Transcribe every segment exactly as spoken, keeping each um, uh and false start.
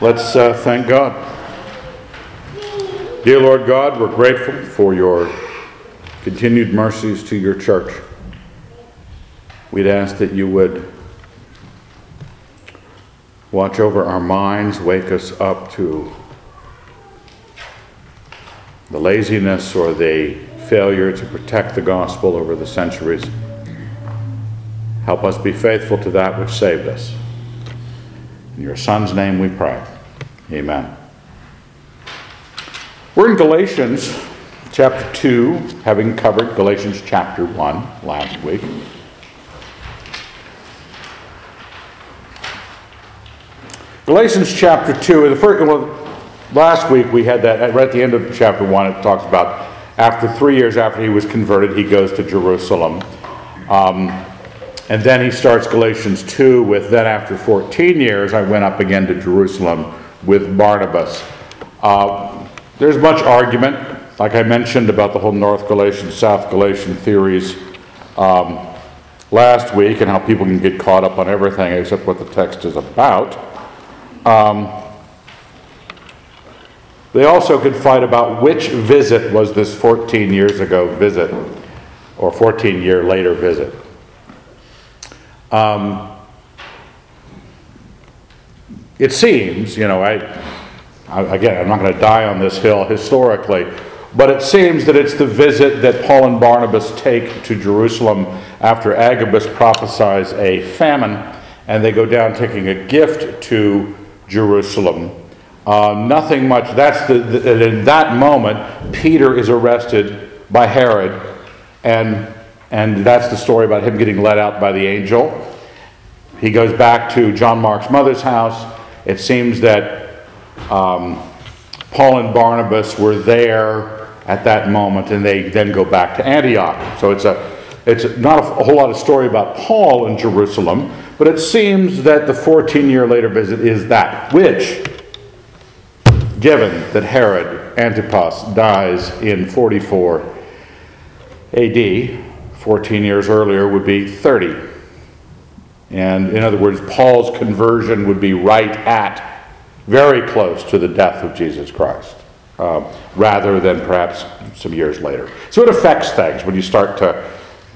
Let's uh, thank God. Dear Lord God, we're grateful for your continued mercies to your church. We'd ask that you would watch over our minds, wake us up to the laziness or the failure to protect the gospel over the centuries. Help us be faithful to that which saved us. In your Son's name we pray. Amen. We're in Galatians chapter two, having covered Galatians chapter one last week. Galatians chapter two, the first, well, last week we had that, right at the end of chapter one, it talks about after three years after he was converted, he goes to Jerusalem. Um, And then he starts Galatians two with, then after fourteen years, I went up again to Jerusalem with Barnabas. Uh, there's much argument, like I mentioned, about the whole North Galatian, South Galatian theories um, last week and how people can get caught up on everything except what the text is about. Um, they also could fight about which visit was this fourteen years ago visit or fourteen year later visit. Um, it seems, you know, I, I again, I'm not going to die on this hill historically, but it seems that it's the visit that Paul and Barnabas take to Jerusalem after Agabus prophesies a famine, and they go down taking a gift to Jerusalem. Uh, nothing much. That's the, the in that moment, Peter is arrested by Herod, and. And that's the story about him getting let out by the angel. He goes back to John Mark's mother's house. It seems that um, Paul and Barnabas were there at that moment, and they then go back to Antioch. So it's a, it's not a whole lot of story about Paul in Jerusalem, but it seems that the fourteen-year later visit is that, which, given that Herod Antipas dies in forty-four A D, fourteen years earlier would be thirty. And in other words, Paul's conversion would be right at, very close to the death of Jesus Christ, uh, rather than perhaps some years later. So it affects things when you start to,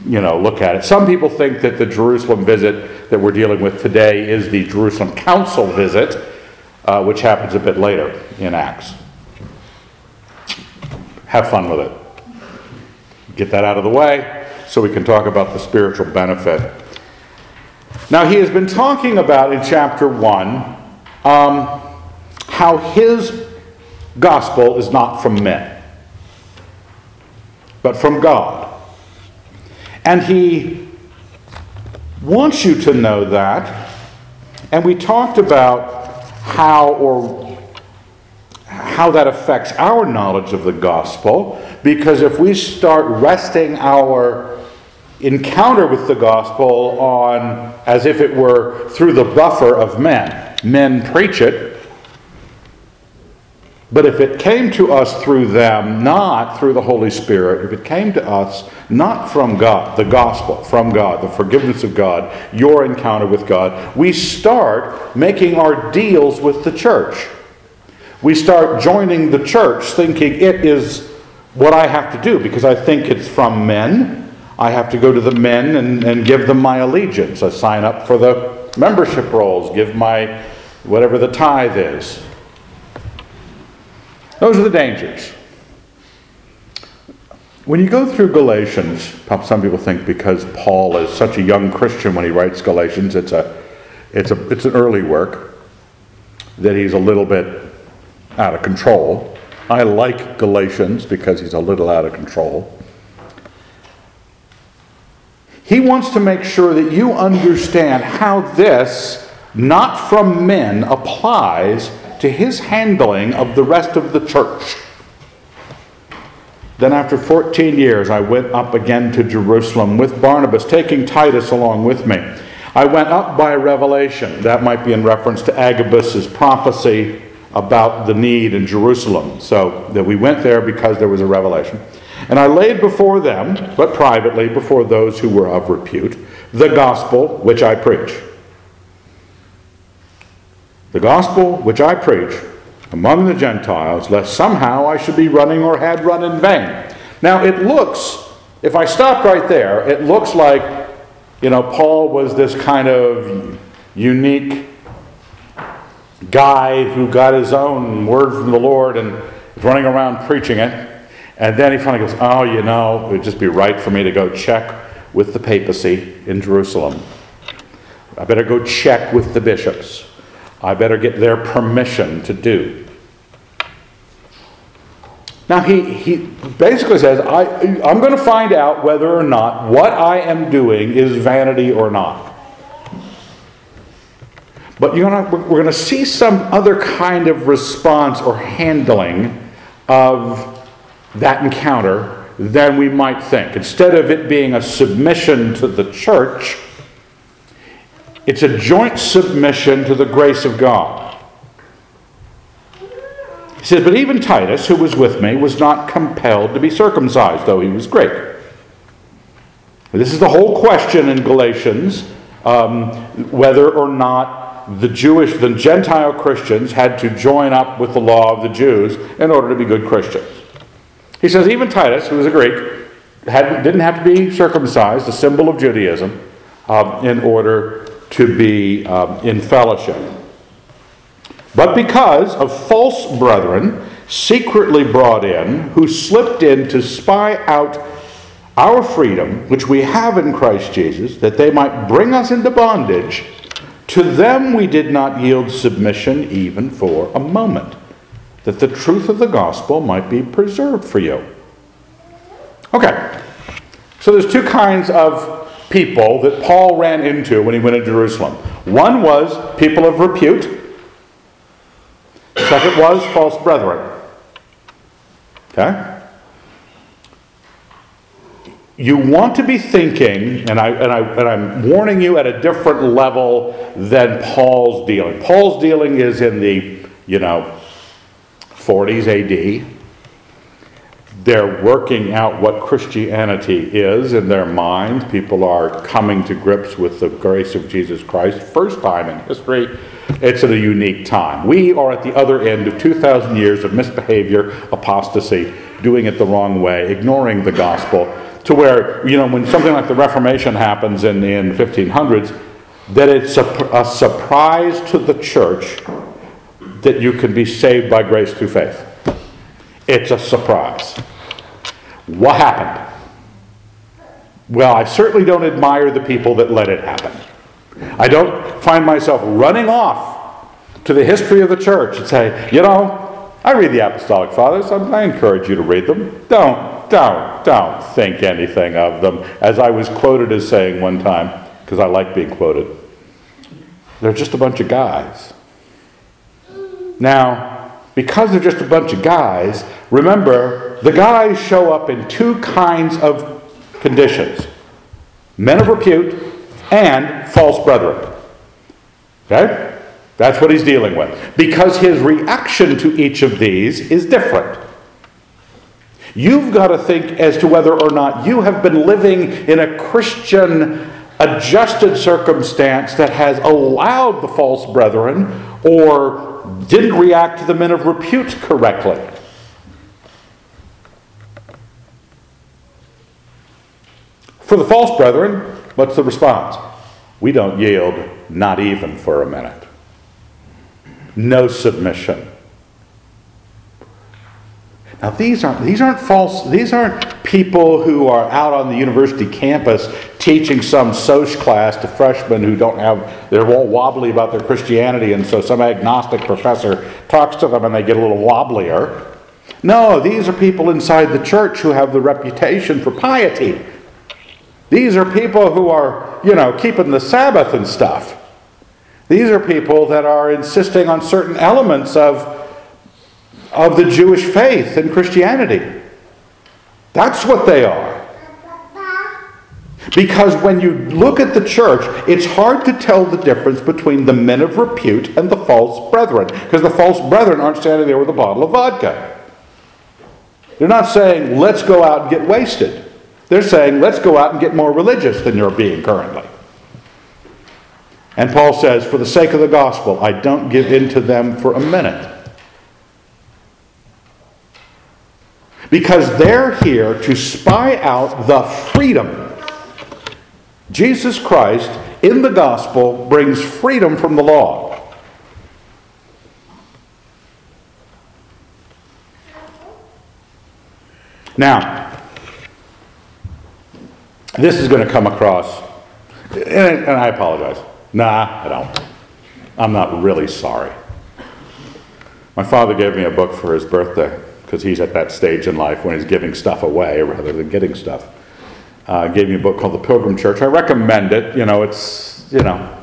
you know, look at it. Some people think that the Jerusalem visit that we're dealing with today is the Jerusalem Council visit, uh, which happens a bit later in Acts. Have fun with it. Get that out of the way, so we can talk about the spiritual benefit. Now, he has been talking about in chapter one um, how his gospel is not from men, but from God. And he wants you to know that. And we talked about how or how that affects our knowledge of the gospel, because if we start resting our encounter with the gospel on, as if it were through the buffer of men. Men preach it, but if it came to us through them, not through the Holy Spirit, if it came to us not from God, the gospel, from God, the forgiveness of God, your encounter with God, we start making our deals with the church. We start joining the church thinking it is what I have to do because I think it's from men. I have to go to the men and, and give them my allegiance. I sign up for the membership rolls, give my whatever the tithe is. Those are the dangers. When you go through Galatians, some people think because Paul is such a young Christian when he writes Galatians, it's a, it's a, it's an early work, that he's a little bit out of control. I like Galatians because he's a little out of control. He wants to make sure that you understand how this, not from men, applies to his handling of the rest of the church. Then after fourteen years, I went up again to Jerusalem with Barnabas, taking Titus along with me. I went up by revelation. That might be in reference to Agabus' prophecy about the need in Jerusalem. So that we went there because there was a revelation. And I laid before them, but privately, before those who were of repute, the gospel which I preach. the gospel which I preach among the Gentiles, lest somehow I should be running or had run in vain. Now it looks, if I stop right there, it looks like, you know, Paul was this kind of unique guy who got his own word from the Lord and was running around preaching it. And then he finally goes, oh, you know, it would just be right for me to go check with the papacy in Jerusalem. I better go check with the bishops. I better get their permission to do. Now, he, he basically says, I, I'm going to find out whether or not what I am doing is vanity or not. But you're gonna, we're going to see some other kind of response or handling of that encounter than we might think. Instead of it being a submission to the church, it's a joint submission to the grace of God. He says, but even Titus, who was with me, was not compelled to be circumcised, though he was Greek. This is the whole question in Galatians, um, whether or not the Jewish, the Gentile Christians had to join up with the law of the Jews in order to be good Christians. He says even Titus, who was a Greek, had, didn't have to be circumcised, a symbol of Judaism, um, in order to be um, in fellowship. But because of false brethren secretly brought in, who slipped in to spy out our freedom, which we have in Christ Jesus, that they might bring us into bondage, to them we did not yield submission even for a moment, that the truth of the gospel might be preserved for you. Okay, so there's two kinds of people that Paul ran into when he went to Jerusalem. One was people of repute. Second was false brethren. Okay? You want to be thinking, and, I, and, I, and I'm warning you at a different level than Paul's dealing. Paul's dealing is in the, you know, forties A D. They're working out what Christianity is in their mind. People are coming to grips with the grace of Jesus Christ. First time in history, it's at a unique time. We are at the other end of two thousand years of misbehavior, apostasy, doing it the wrong way, ignoring the gospel, to where, you know, when something like the Reformation happens in the fifteen hundreds, that it's a, a surprise to the church that you can be saved by grace through faith. It's a surprise. What happened? Well, I certainly don't admire the people that let it happen. I don't find myself running off to the history of the church and say, you know, I read the Apostolic Fathers. I encourage you to read them. Don't, don't, don't think anything of them. As I was quoted as saying one time, because I like being quoted, they're just a bunch of guys. Now, because they're just a bunch of guys, remember, the guys show up in two kinds of conditions. Men of repute and false brethren. Okay? That's what he's dealing with. Because his reaction to each of these is different. You've got to think as to whether or not you have been living in a Christian adjusted circumstance that has allowed the false brethren or didn't react to the men of repute correctly. For the false brethren, what's the response? We don't yield, not even for a minute. No submission. Now these aren't these aren't false, these aren't people who are out on the university campus teaching some soc class to freshmen who don't have, they're all wobbly about their Christianity, and so some agnostic professor talks to them and they get a little wobblier. No, these are people inside the church who have the reputation for piety. These are people who are, you know, keeping the Sabbath and stuff. These are people that are insisting on certain elements of of the Jewish faith and Christianity. That's what they are. Because when you look at the church, it's hard to tell the difference between the men of repute and the false brethren, because the false brethren aren't standing there with a bottle of vodka. They're not saying, let's go out and get wasted. They're saying, let's go out and get more religious than you're being currently. And Paul says, for the sake of the gospel, I don't give in to them for a minute. Because they're here to spy out the freedom. Jesus Christ, in the gospel, brings freedom from the law. Now, this is going to come across, and, and I apologize. Nah, I don't. I'm not really sorry. My father gave me a book for his birthday, because he's at that stage in life when he's giving stuff away rather than getting stuff. Uh, gave me a book called The Pilgrim Church. I recommend it. You know, it's, you know,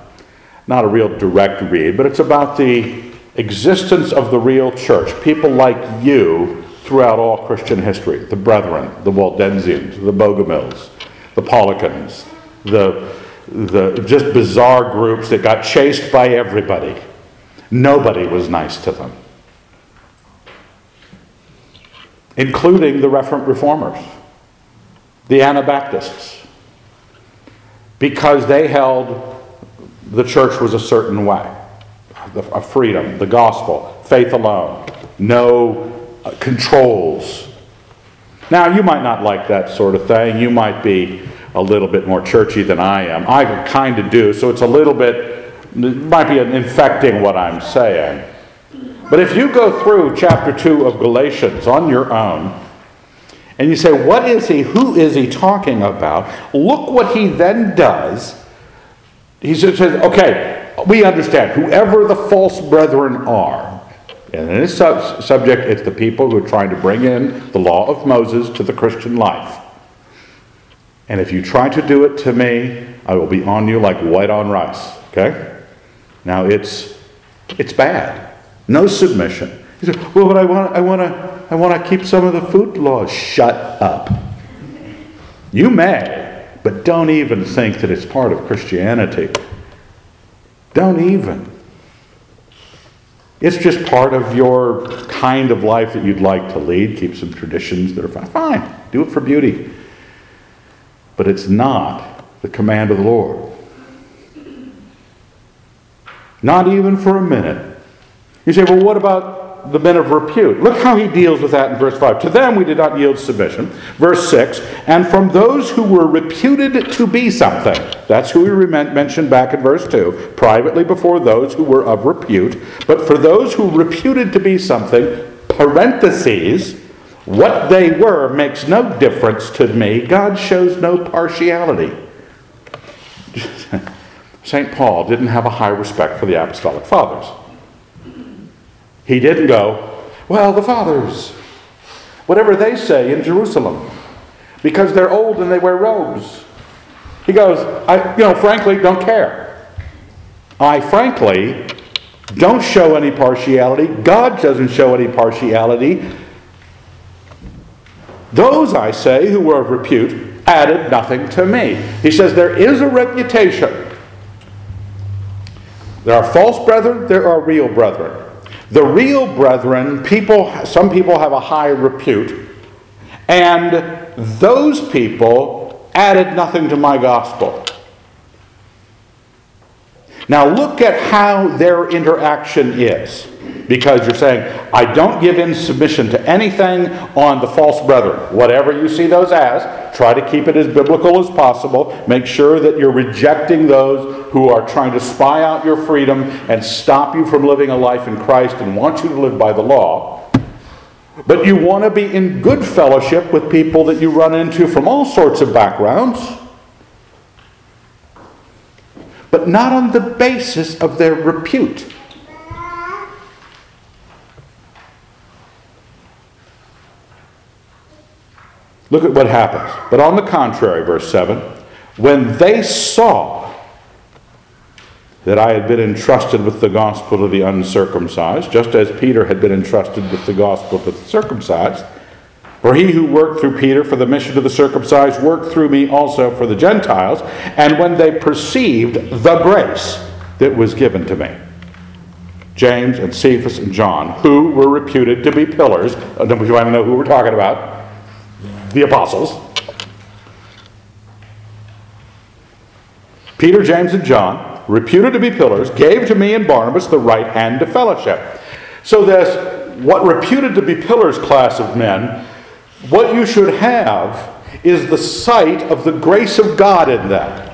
not a real direct read, but it's about the existence of the real church. People like you throughout all Christian history. The Brethren, the Waldensians, the Bogomils, the Paulicians, the, the just bizarre groups that got chased by everybody. Nobody was nice to them, including the reformers, the Anabaptists, because they held the church was a certain way, a freedom, the gospel, faith alone, no controls. Now, you might not like that sort of thing. You might be a little bit more churchy than I am. I kind of do, so it's a little bit, it might be infecting what I'm saying. But if you go through chapter two of Galatians on your own, and you say, what is he, who is he talking about? Look what he then does. He says, okay, we understand, whoever the false brethren are. And in this sub- subject, it's the people who are trying to bring in the law of Moses to the Christian life. And if you try to do it to me, I will be on you like white on rice. Okay? Now, it's it's bad. No submission. He said, well, but I want, I want to, I want to keep some of the food laws. Shut up. You may, but don't even think that it's part of Christianity. Don't even. It's just part of your kind of life that you'd like to lead. Keep some traditions that are fine. Fine. Do it for beauty. But it's not the command of the Lord. Not even for a minute. You say, well, what about the men of repute? Look how he deals with that in verse five. To them we did not yield submission. Verse six, and from those who were reputed to be something. That's who we mentioned back in verse two. Privately before those who were of repute. But for those who reputed to be something, parentheses, what they were makes no difference to me. God shows no partiality. Saint Paul didn't have a high respect for the apostolic fathers. He didn't go, well, the fathers, whatever they say in Jerusalem, because they're old and they wear robes. He goes, I, you know, frankly, don't care. I frankly don't show any partiality. God doesn't show any partiality. Those, I say, who were of repute, added nothing to me. He says there is a reputation. There are false brethren, there are real brethren. The real brethren, people, some people have a high repute, and those people added nothing to my gospel. Now look at how their interaction is, because you're saying, I don't give in submission to anything on the false brethren. Whatever you see those as, try to keep it as biblical as possible. Make sure that you're rejecting those who are trying to spy out your freedom and stop you from living a life in Christ and want you to live by the law. But you want to be in good fellowship with people that you run into from all sorts of backgrounds, but not on the basis of their repute. Look at what happens. But on the contrary, verse seven, when they saw that I had been entrusted with the gospel to the uncircumcised, just as Peter had been entrusted with the gospel to the circumcised, for he who worked through Peter for the mission to the circumcised worked through me also for the Gentiles. And when they perceived the grace that was given to me, James and Cephas and John, who were reputed to be pillars, I don't know who we're talking about, the apostles, Peter, James, and John, reputed to be pillars, gave to me and Barnabas the right hand to fellowship. So this, what reputed to be pillars class of men, what you should have is the sight of the grace of God in that.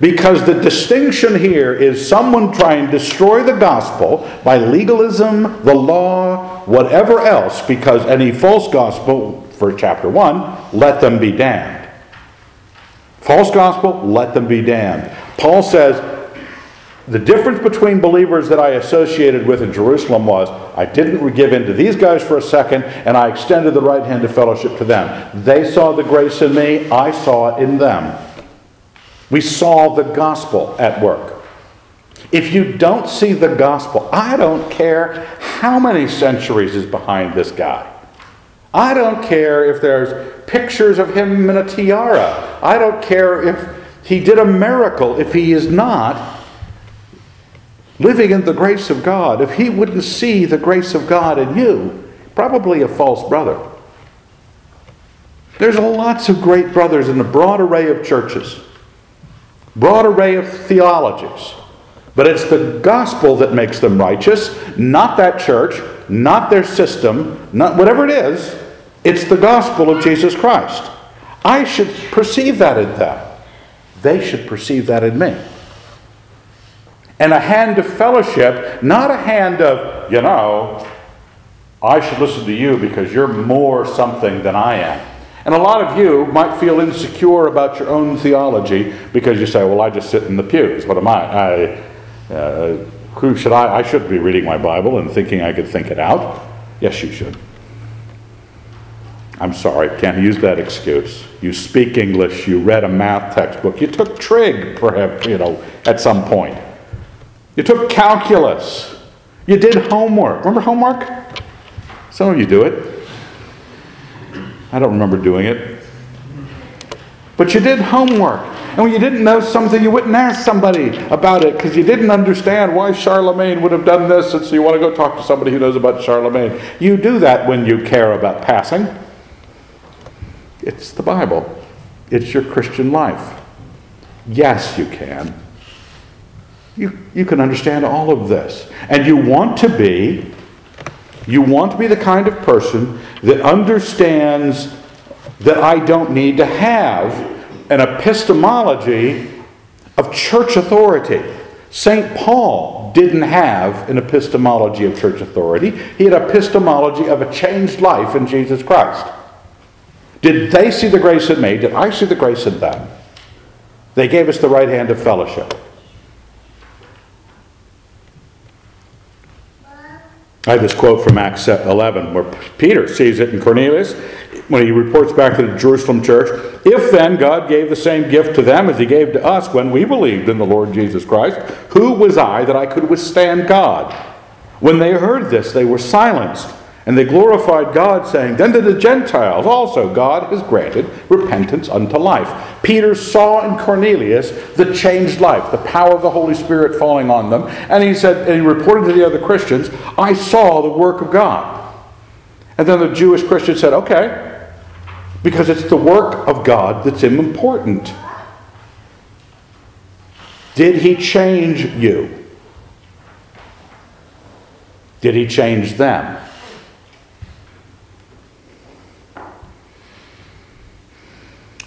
Because the distinction here is someone trying to destroy the gospel by legalism, the law, whatever else, because any false gospel, for chapter one, let them be damned. False gospel, let them be damned. Paul says, the difference between believers that I associated with in Jerusalem was I didn't give in to these guys for a second, and I extended the right hand of fellowship to them. They saw the grace in me, I saw it in them. We saw the gospel at work. If you don't see the gospel, I don't care how many centuries is behind this guy. I don't care if there's pictures of him in a tiara. I don't care if he did a miracle, if he is not living in the grace of God. If he wouldn't see the grace of God in you, probably a false brother. There's lots of great brothers in a broad array of churches, broad array of theologies. But it's the gospel that makes them righteous, not that church, not their system, not whatever it is. It's the gospel of Jesus Christ. I should perceive that in them. They should perceive that in me. And a hand of fellowship, not a hand of, you know, I should listen to you because you're more something than I am. And a lot of you might feel insecure about your own theology because you say, well, I just sit in the pews. What am I? I uh, who should I? I shouldn't be reading my Bible and thinking I could think it out. Yes, you should. I'm sorry, can't use that excuse. You speak English, you read a math textbook, you took trig, perhaps, you know, at some point. You took calculus. You did homework. Remember homework? Some of you do it. I don't remember doing it. But you did homework. And when you didn't know something, you wouldn't ask somebody about it because you didn't understand why Charlemagne would have done this, and so you want to go talk to somebody who knows about Charlemagne. You do that when you care about passing. It's the Bible. It's your Christian life. Yes, you can. You, you can understand all of this. And you want to be, you want to be the kind of person that understands that I don't need to have an epistemology of church authority. Saint Paul didn't have an epistemology of church authority. He had an epistemology of a changed life in Jesus Christ. Did they see the grace in me? Did I see the grace in them? They gave us the right hand of fellowship. I have this quote from Acts eleven where Peter sees it in Cornelius when he reports back to the Jerusalem church. If then God gave the same gift to them as he gave to us when we believed in the Lord Jesus Christ, who was I that I could withstand God? When they heard this, they were silenced, and they glorified God, saying, then to the Gentiles also God has granted repentance unto life. Peter saw in Cornelius the changed life, the power of the Holy Spirit falling on them. And he said, and he reported to the other Christians, I saw the work of God. And then the Jewish Christian said, okay, because it's the work of God that's important. Did he change you? Did he change them?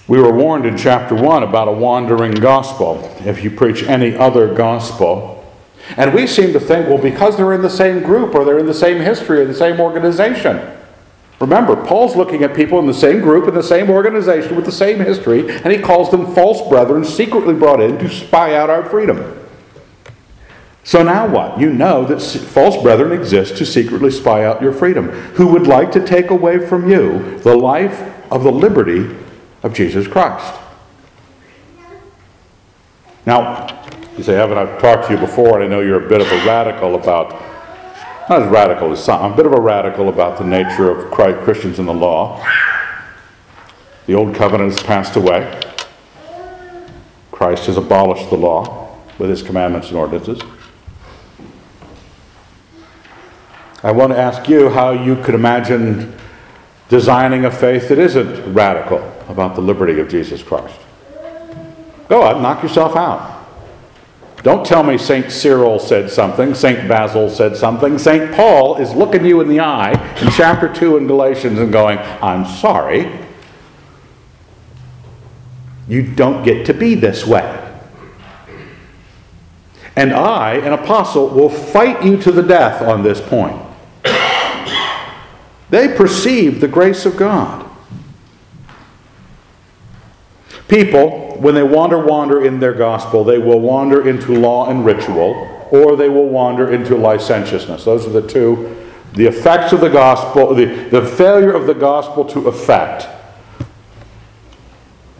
We were warned in chapter one about a wandering gospel, if you preach any other gospel. And we seem to think, well, because they're in the same group, or they're in the same history, or the same organization. Remember, Paul's looking at people in the same group, in the same organization, with the same history, and he calls them false brethren, secretly brought in to spy out our freedom. So now what? You know that false brethren exist to secretly spy out your freedom, who would like to take away from you the life of the liberty of Jesus Christ. Now, you say, Evan, I've talked to you before, and I know you're a bit of a radical about, not as radical as some, a bit of a radical about the nature of Christ, Christians in the law. The old covenant has passed away. Christ has abolished the law with his commandments and ordinances. I want to ask you how you could imagine designing a faith that isn't radical about the liberty of Jesus Christ. Go out and knock yourself out. Don't tell me Saint Cyril said something, Saint Basil said something. Saint Paul is looking you in the eye in chapter two in Galatians and going, I'm sorry. You don't get to be this way. And I, an apostle, will fight you to the death on this point. They perceive the grace of God. People, when they wander, wander in their gospel, they will wander into law and ritual, or they will wander into licentiousness. Those are the two. The effects of the gospel, the, the failure of the gospel to affect.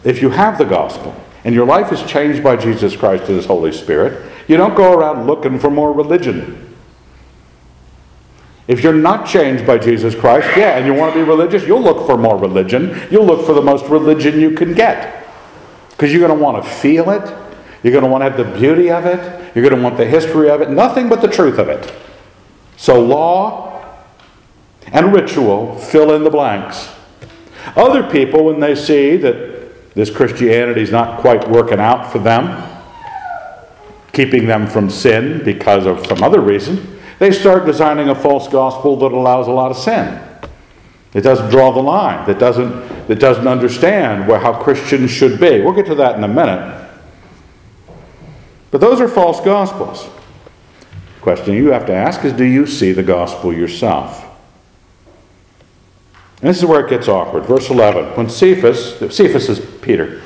If you have the gospel, and your life is changed by Jesus Christ and His Holy Spirit, you don't go around looking for more religion. If you're not changed by Jesus Christ, yeah, and you want to be religious, you'll look for more religion. You'll look for the most religion you can get. Because you're going to want to feel it. You're going to want to have the beauty of it. You're going to want the history of it. Nothing but the truth of it. So law and ritual fill in the blanks. Other people, when they see that this Christianity is not quite working out for them, keeping them from sin because of some other reason, they start designing a false gospel that allows a lot of sin. It doesn't draw the line. That doesn't, that doesn't understand where, how Christians should be. We'll get to that in a minute. But those are false gospels. The question you have to ask is, do you see the gospel yourself? And this is where it gets awkward. Verse eleven. When Cephas, Cephas is Peter.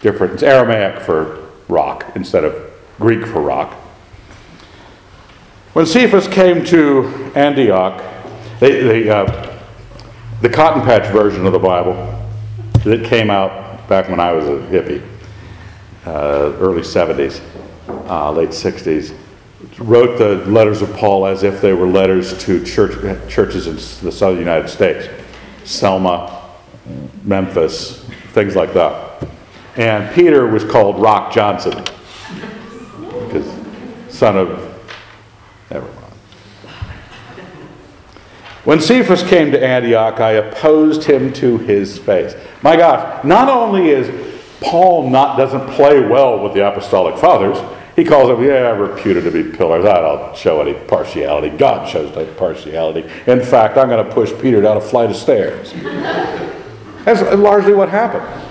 Different. It's Aramaic for rock instead of Greek for rock. When Cephas came to Antioch, they, they, uh, the Cotton Patch version of the Bible that came out back when I was a hippie, uh, early seventies, uh, late sixties, wrote the letters of Paul as if they were letters to church, churches in the southern United States, Selma, Memphis, things like that. And Peter was called Rock Johnson, because son of Never mind. When Cephas came to Antioch, I opposed him to his face. My gosh, not only is Paul not doesn't play well with the apostolic fathers, he calls them, yeah, reputed to be pillars. I don't show any partiality. God shows no partiality. In fact, I'm going to push Peter down a flight of stairs. That's largely what happened.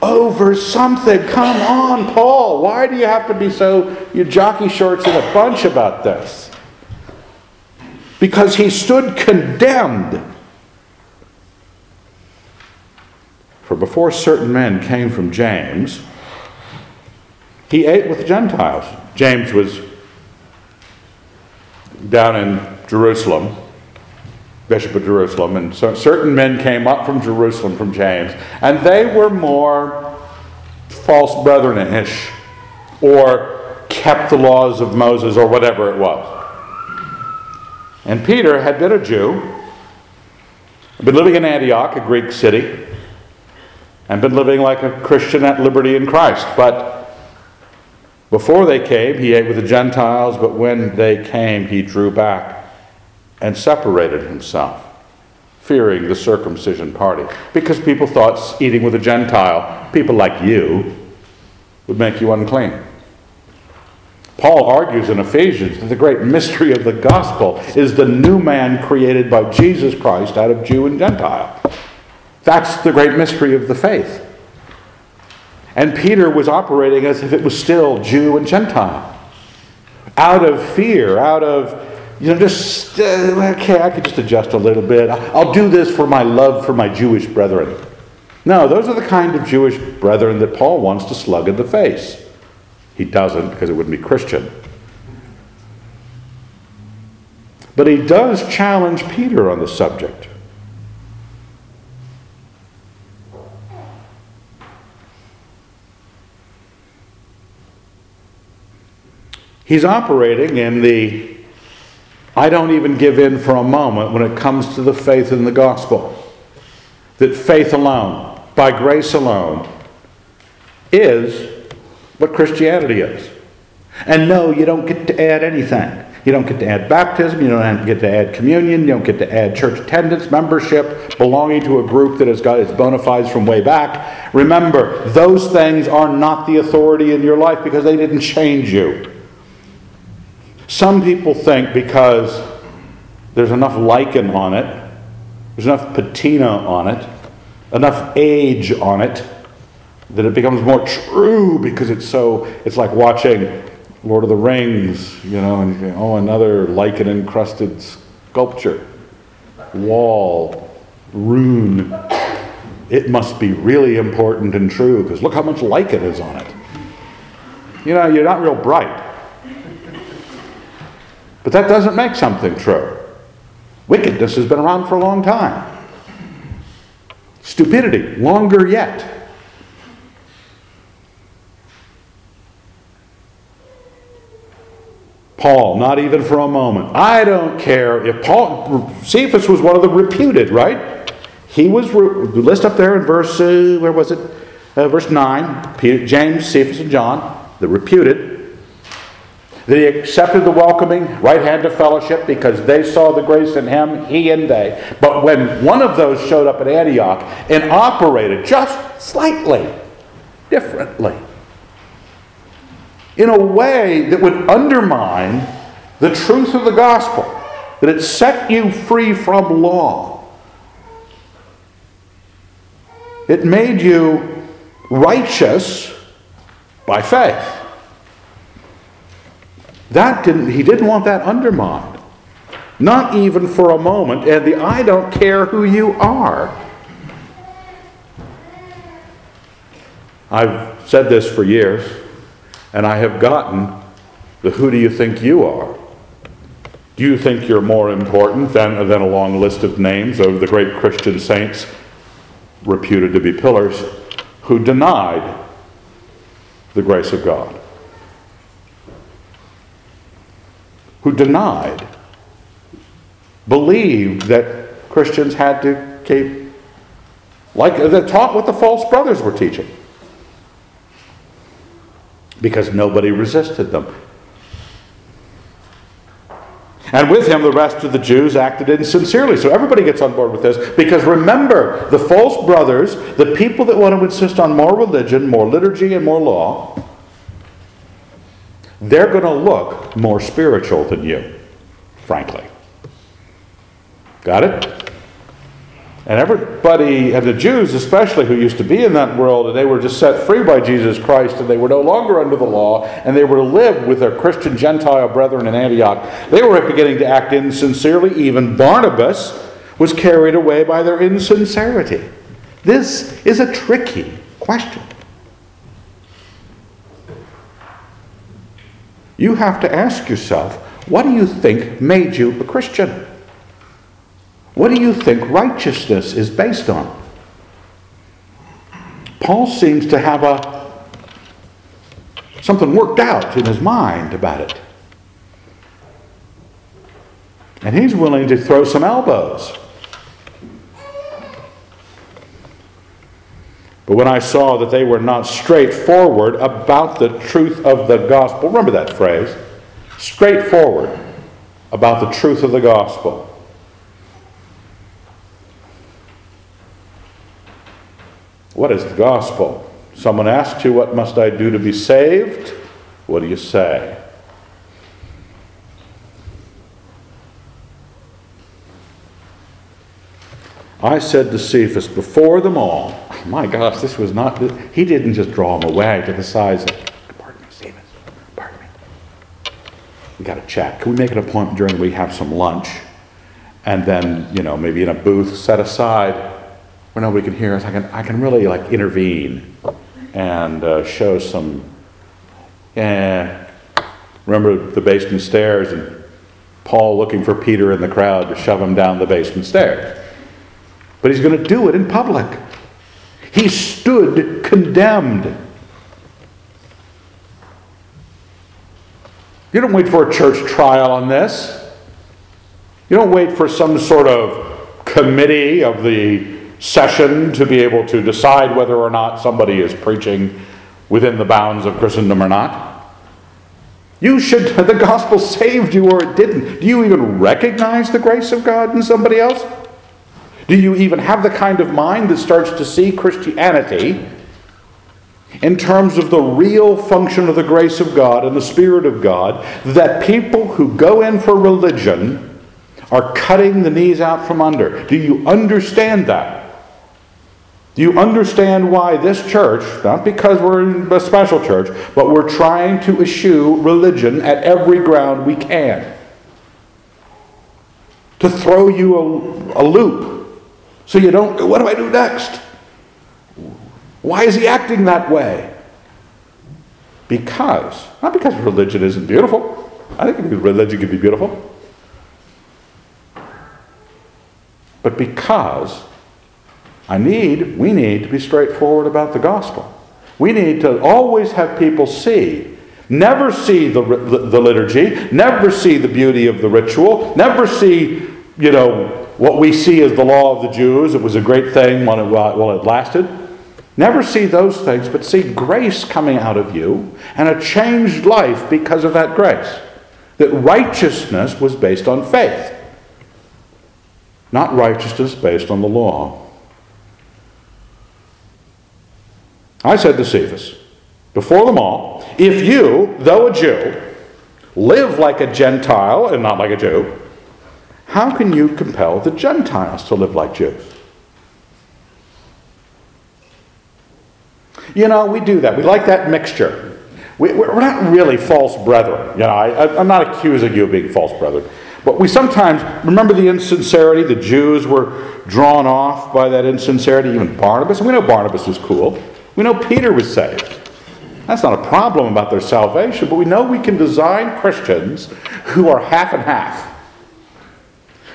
Over something. Come on, Paul. Why do you have to be so you jockey shorts in a bunch about this? Because he stood condemned. For before certain men came from James, he ate with the Gentiles. James was down in Jerusalem, Bishop of Jerusalem, and so certain men came up from Jerusalem, from James, and they were more false brethren-ish, or kept the laws of Moses, or whatever it was. And Peter had been a Jew, been living in Antioch, a Greek city, and been living like a Christian at liberty in Christ. But before they came, he ate with the Gentiles, but when they came, he drew back and separated himself, fearing the circumcision party. Because people thought eating with a Gentile, people like you, would make you unclean. Paul argues in Ephesians that the great mystery of the gospel is the new man created by Jesus Christ out of Jew and Gentile. That's the great mystery of the faith. And Peter was operating as if it was still Jew and Gentile. Out of fear, out of You know, just, uh, okay, I could just adjust a little bit. I'll do this for my love for my Jewish brethren. No, those are the kind of Jewish brethren that Paul wants to slug in the face. He doesn't, because it wouldn't be Christian. But he does challenge Peter on the subject. He's operating in the I don't even give in for a moment when it comes to the faith in the gospel. That faith alone, by grace alone, is what Christianity is. And no, you don't get to add anything. You don't get to add baptism. You don't get to add communion. You don't get to add church attendance, membership, belonging to a group that has got its bona fides from way back. Remember, those things are not the authority in your life because they didn't change you. Some people think because there's enough lichen on it, there's enough patina on it, enough age on it, that it becomes more true because it's so, it's like watching Lord of the Rings, you know, and oh, another lichen-encrusted sculpture, wall, rune. It must be really important and true because look how much lichen is on it. You know, you're not real bright. But that doesn't make something true. Wickedness has been around for a long time. Stupidity, longer yet. Paul, not even for a moment. I don't care if Paul, Cephas was one of the reputed, right? He was, the list up there in verse, uh, where was it? Uh, verse nine, Peter, James, Cephas, and John, the reputed. They accepted the welcoming right hand of fellowship because they saw the grace in him, he and they. But when one of those showed up at Antioch and operated just slightly differently, in a way that would undermine the truth of the gospel, that it set you free from law. It made you righteous by faith. That didn't, he didn't want that undermined. Not even for a moment, and the I don't care who you are. I've said this for years. And I have gotten the who do you think you are? Do you think you're more important than, than a long list of names of the great Christian saints reputed to be pillars who denied the grace of God? Who denied, believed that Christians had to keep, like, they taught what the false brothers were teaching. Because nobody resisted them. And with him, the rest of the Jews acted insincerely. So everybody gets on board with this. Because remember, the false brothers, the people that want to insist on more religion, more liturgy, and more law, they're going to look more spiritual than you, frankly. Got it? And everybody, and the Jews especially, who used to be in that world, and they were just set free by Jesus Christ, and they were no longer under the law, and they were to live with their Christian Gentile brethren in Antioch. They were beginning to act insincerely. Even Barnabas was carried away by their insincerity. This is a tricky question. You have to ask yourself, what do you think made you a Christian? What do you think righteousness is based on? Paul seems to have a something worked out in his mind about it. And he's willing to throw some elbows. But when I saw that they were not straightforward about the truth of the gospel, remember that phrase, straightforward about the truth of the gospel. What is the gospel? Someone asks you, what must I do to be saved? What do you say? I said to Cephas before them all, my gosh, this was not, he didn't just draw them away to the size of, pardon me, Cephas, pardon me. We got to chat. Can we make an appointment during the week, have some lunch? And then, you know, maybe in a booth set aside, where nobody can hear us, I can I can really like intervene and uh, show some. Eh. Remember the basement stairs and Paul looking for Peter in the crowd to shove him down the basement stairs. But he's going to do it in public. He stood condemned. You don't wait for a church trial on this. You don't wait for some sort of committee of the session to be able to decide whether or not somebody is preaching within the bounds of Christendom or not. You should, the gospel saved you or it didn't. Do you even recognize the grace of God in somebody else? Do you even have the kind of mind that starts to see Christianity in terms of the real function of the grace of God and the Spirit of God, that people who go in for religion are cutting the knees out from under? Do you understand that? Do you understand why this church, not because we're a special church, but we're trying to eschew religion at every ground we can? To throw you a, a loop so you don't, what do I do next? Why is he acting that way? Because, not because religion isn't beautiful. I think religion can be beautiful. But because I need, we need to be straightforward about the gospel. We need to always have people see, never see the, the liturgy, never see the beauty of the ritual, never see, you know, what we see as the law of the Jews. It was a great thing while it, while it lasted. Never see those things, but see grace coming out of you and a changed life because of that grace. That righteousness was based on faith, not righteousness based on the law. I said to Cephas, before them all, if you, though a Jew, live like a Gentile and not like a Jew, how can you compel the Gentiles to live like Jews? You know, we do that. We like that mixture. We, we're not really false brethren. You know, I, I'm not accusing you of being false brethren. But we sometimes, remember the insincerity? The Jews were drawn off by that insincerity. Even Barnabas. We know Barnabas was cool. We know Peter was saved. That's not a problem about their salvation, but we know we can design Christians who are half and half,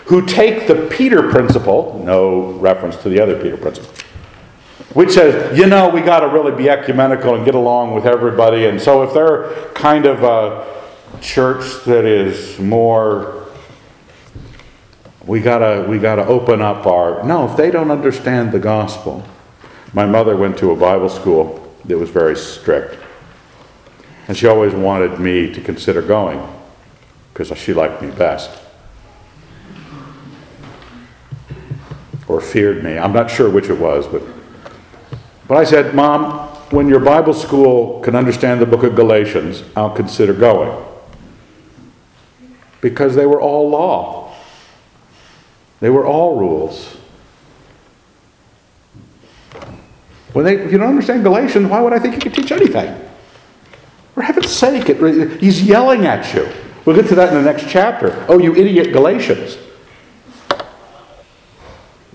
who take the Peter principle, no reference to the other Peter principle, which says, you know, we got to really be ecumenical and get along with everybody, and so if they're kind of a church that is more, we gotta we gotta open up our, no, if they don't understand the gospel. My mother went to a Bible school that was very strict. And she always wanted me to consider going because she liked me best. Or feared me. I'm not sure which it was. But, but I said, Mom, when your Bible school can understand the book of Galatians, I'll consider going. Because they were all law. They were all rules. When they, if you don't understand Galatians, why would I think you could teach anything? For heaven's sake, it, he's yelling at you. We'll get to that in the next chapter. Oh, you idiot Galatians.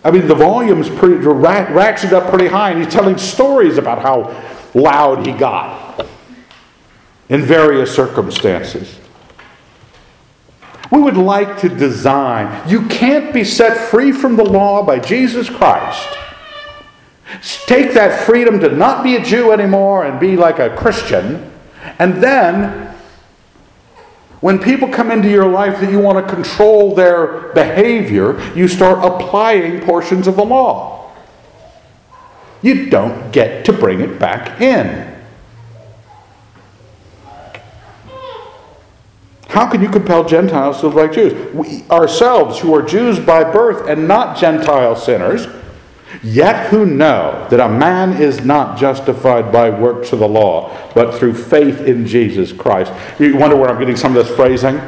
I mean, the volume's pretty ratcheted up pretty high, and he's telling stories about how loud he got in various circumstances. We would like to design. You can't be set free from the law by Jesus Christ. Take that freedom to not be a Jew anymore and be like a Christian. And then, when people come into your life that you want to control their behavior, you start applying portions of the law. You don't get to bring it back in. How can you compel Gentiles to live like Jews? We ourselves, who are Jews by birth and not Gentile sinners, yet who know that a man is not justified by works of the law, but through faith in Jesus Christ. You wonder where I'm getting some of this phrasing?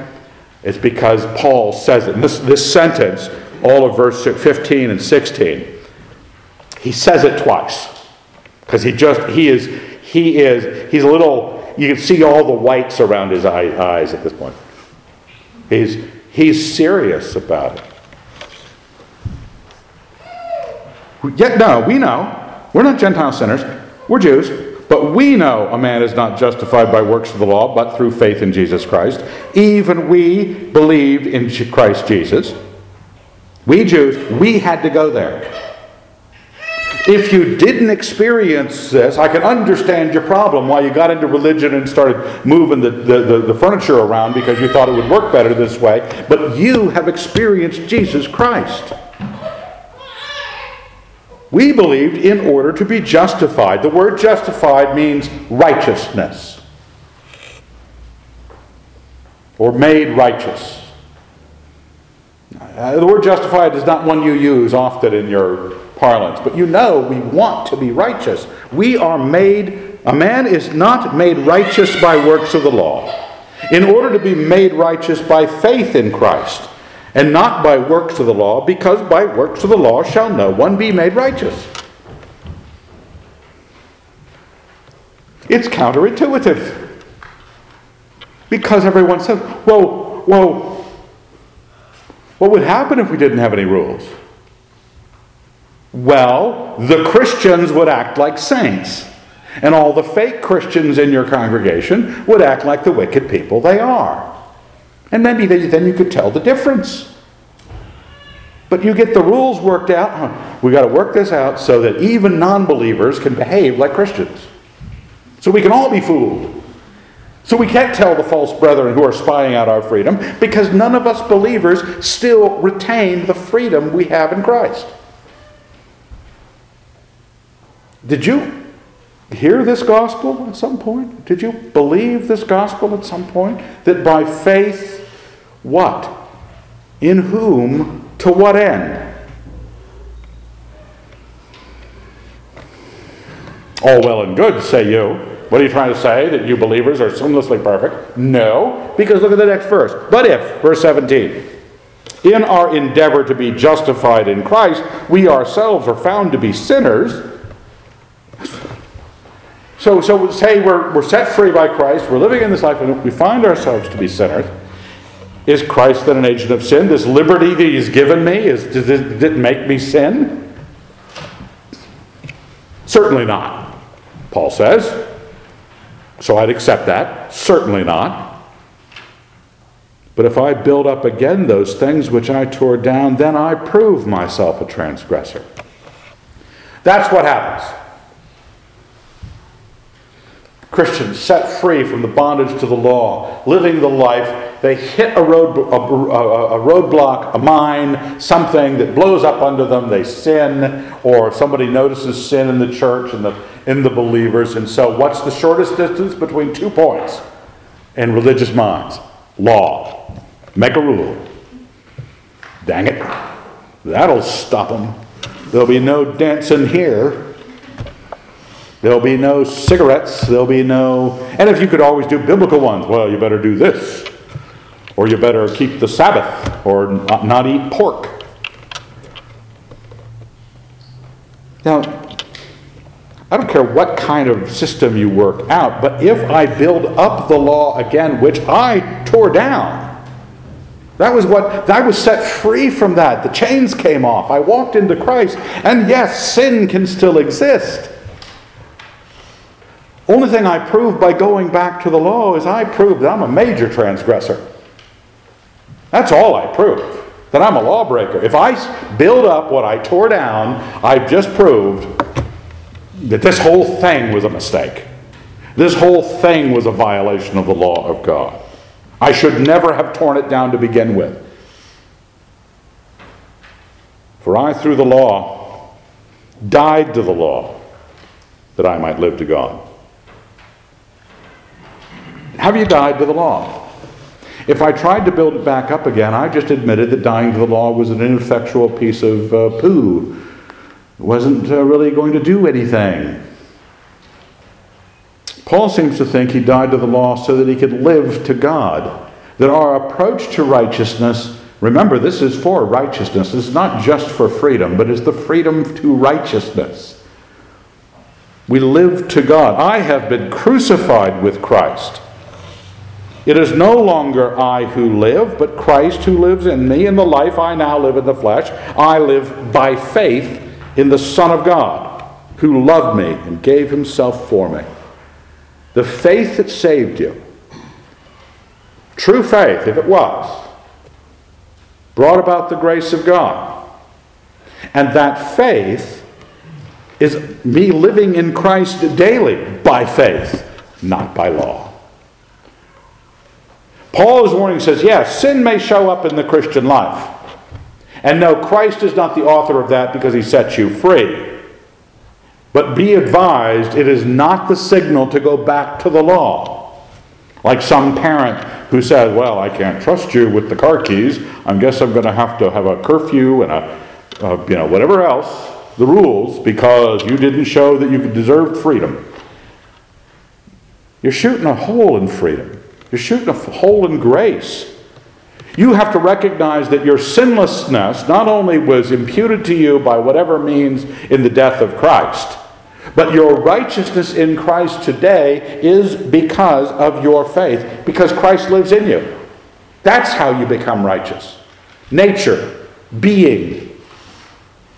It's because Paul says it. In this, this sentence, all of verse fifteen and sixteen, he says it twice. Because he just, he is, he is, he's a little, you can see all the whites around his eye, eyes at this point. He's, he's serious about it. Yet no, we know, we're not Gentile sinners, we're Jews, but we know a man is not justified by works of the law, but through faith in Jesus Christ. Even we believed in Christ Jesus. We Jews, we had to go there. If you didn't experience this, I can understand your problem, why you got into religion and started moving the, the, the, the furniture around because you thought it would work better this way, but you have experienced Jesus Christ. We believed in order to be justified. The word justified means righteousness. or made righteous. The word justified is not one you use often in your parlance, but you know we want to be righteous. We are made, a man is not made righteous by works of the law, in order to be made righteous by faith in Christ, and not by works of the law, because by works of the law shall no one be made righteous. It's counterintuitive. Because everyone says, well, well, what would happen if we didn't have any rules? Well, the Christians would act like saints. And all the fake Christians in your congregation would act like the wicked people they are. And maybe then you could tell the difference. But you get the rules worked out. Huh, we've got to work this out so that even non-believers can behave like Christians. So we can all be fooled. So we can't tell the false brethren who are spying out our freedom, because none of us believers still retain the freedom we have in Christ. Did you hear this gospel at some point? Did you believe this gospel at some point? That by faith, what? In whom? To what end? All well and good, say you. What are you trying to say? That you believers are sinlessly perfect? No, because look at the next verse. But if, verse seventeen, in our endeavor to be justified in Christ, we ourselves are found to be sinners. So, so say we're, we're set free by Christ, we're living in this life, and we find ourselves to be sinners. Is Christ then an agent of sin? This liberty that he's given me, is, does it, did it make me sin? Certainly not, Paul says. So I'd accept that. Certainly not. But if I build up again those things which I tore down, then I prove myself a transgressor. That's what happens. Christians set free from the bondage to the law, living the life, they hit a, road, a, a, a roadblock, a mine, something that blows up under them, they sin, or somebody notices sin in the church and the, in the believers, and so what's the shortest distance between two points in religious minds? Law. Make a rule. Dang it. That'll stop them. There'll be no dancing here. There'll be no cigarettes, there'll be no... And if you could always do biblical ones, well, you better do this, or you better keep the Sabbath, or not eat pork. Now, I don't care what kind of system you work out, but if I build up the law again, which I tore down, that was what, I was set free from that. The chains came off. I walked into Christ. And yes, sin can still exist. Only thing I prove by going back to the law is I prove that I'm a major transgressor. That's all I prove, that I'm a lawbreaker. If I build up what I tore down, I've just proved that this whole thing was a mistake. This whole thing was a violation of the law of God. I should never have torn it down to begin with. For I, through the law, died to the law, that I might live to God. Have you died to the law? If I tried to build it back up again, I just admitted that dying to the law was an ineffectual piece of uh, poo. It wasn't uh, really going to do anything. Paul seems to think he died to the law so that he could live to God. That our approach to righteousness, remember this is for righteousness, it's not just for freedom, but it's the freedom to righteousness. We live to God. I have been crucified with Christ. It is no longer I who live, but Christ who lives in me. In the life I now live in the flesh, I live by faith in the Son of God, who loved me and gave himself for me. The faith that saved you, true faith if it was, brought about the grace of God. And that faith is me living in Christ daily by faith, not by law. Paul is warning, says, yes, sin may show up in the Christian life. And no, Christ is not the author of that because he sets you free. But be advised, it is not the signal to go back to the law. Like some parent who said, well, I can't trust you with the car keys. I guess I'm going to have to have a curfew and a, uh, you know, whatever else, the rules, because you didn't show that you deserved freedom. You're shooting a hole in freedom. You're shooting a hole in grace. You have to recognize that your sinlessness not only was imputed to you by whatever means in the death of Christ, but your righteousness in Christ today is because of your faith, because Christ lives in you. That's how you become righteous. Nature, being.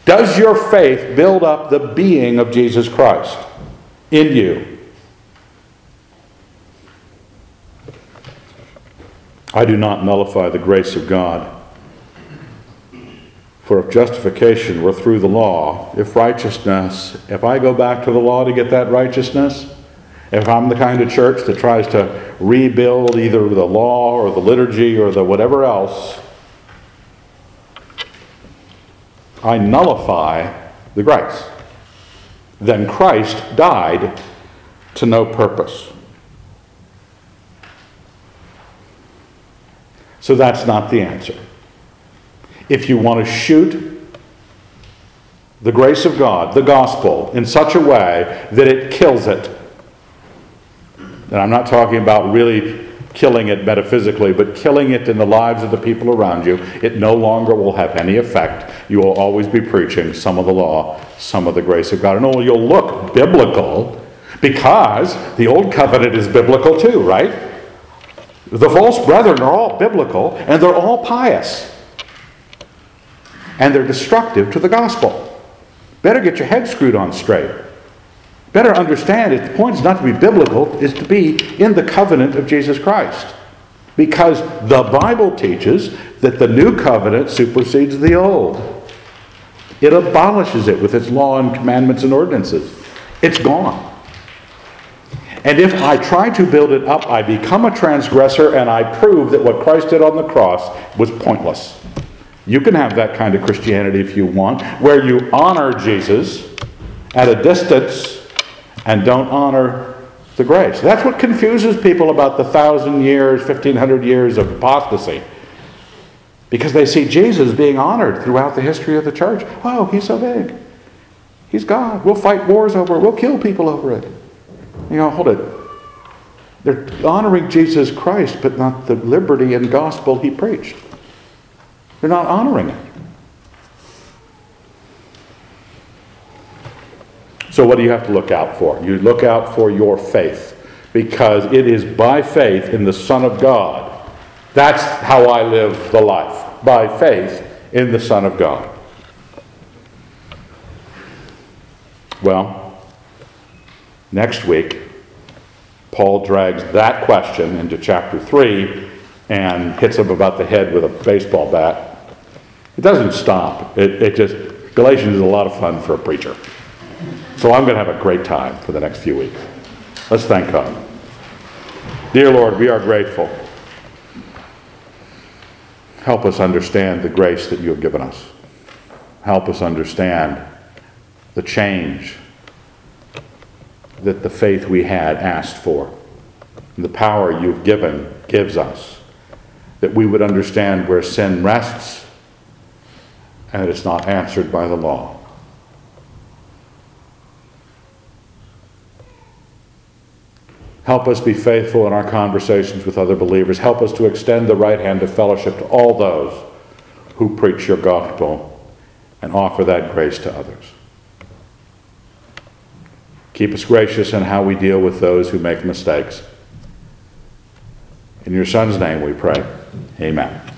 Does your faith build up the being of Jesus Christ in you? I do not nullify the grace of God. For if justification were through the law, if righteousness, if I go back to the law to get that righteousness, if I'm the kind of church that tries to rebuild either the law or the liturgy or the whatever else, I nullify the grace. Then Christ died to no purpose. So that's not the answer. If you want to shoot the grace of God, the gospel, in such a way that it kills it, and I'm not talking about really killing it metaphysically, but killing it in the lives of the people around you, it no longer will have any effect. You will always be preaching some of the law, some of the grace of God. And oh, you'll look biblical, because the old covenant is biblical too, right? The false brethren are all biblical, and they're all pious. And they're destructive to the gospel. Better get your head screwed on straight. Better understand that the point is not to be biblical, it's to be in the covenant of Jesus Christ. Because the Bible teaches that the new covenant supersedes the old. It abolishes it with its law and commandments and ordinances. It's gone. And if I try to build it up, I become a transgressor, and I prove that what Christ did on the cross was pointless. You can have that kind of Christianity if you want, where you honor Jesus at a distance and don't honor the grace. That's what confuses people about the thousand years, fifteen hundred years of apostasy. Because they see Jesus being honored throughout the history of the church. Oh, he's so big. He's God. We'll fight wars over it. We'll kill people over it. You know, hold it. They're honoring Jesus Christ, but not the liberty and gospel he preached. They're not honoring it. So what do you have to look out for? You look out for your faith, because it is by faith in the Son of God. That's how I live the life, by faith in the Son of God. Well, next week, Paul drags that question into chapter three and hits him about the head with a baseball bat. It doesn't stop. It, it just, Galatians is a lot of fun for a preacher. So I'm going to have a great time for the next few weeks. Let's thank God. Dear Lord, we are grateful. Help us understand the grace that you have given us. Help us understand the change that the faith we had asked for, and the power you've given gives us, that we would understand where sin rests and that it's not answered by the law. Help us be faithful in our conversations with other believers. Help us to extend the right hand of fellowship to all those who preach your gospel and offer that grace to others. Keep us gracious in how we deal with those who make mistakes. In your Son's name we pray. Amen.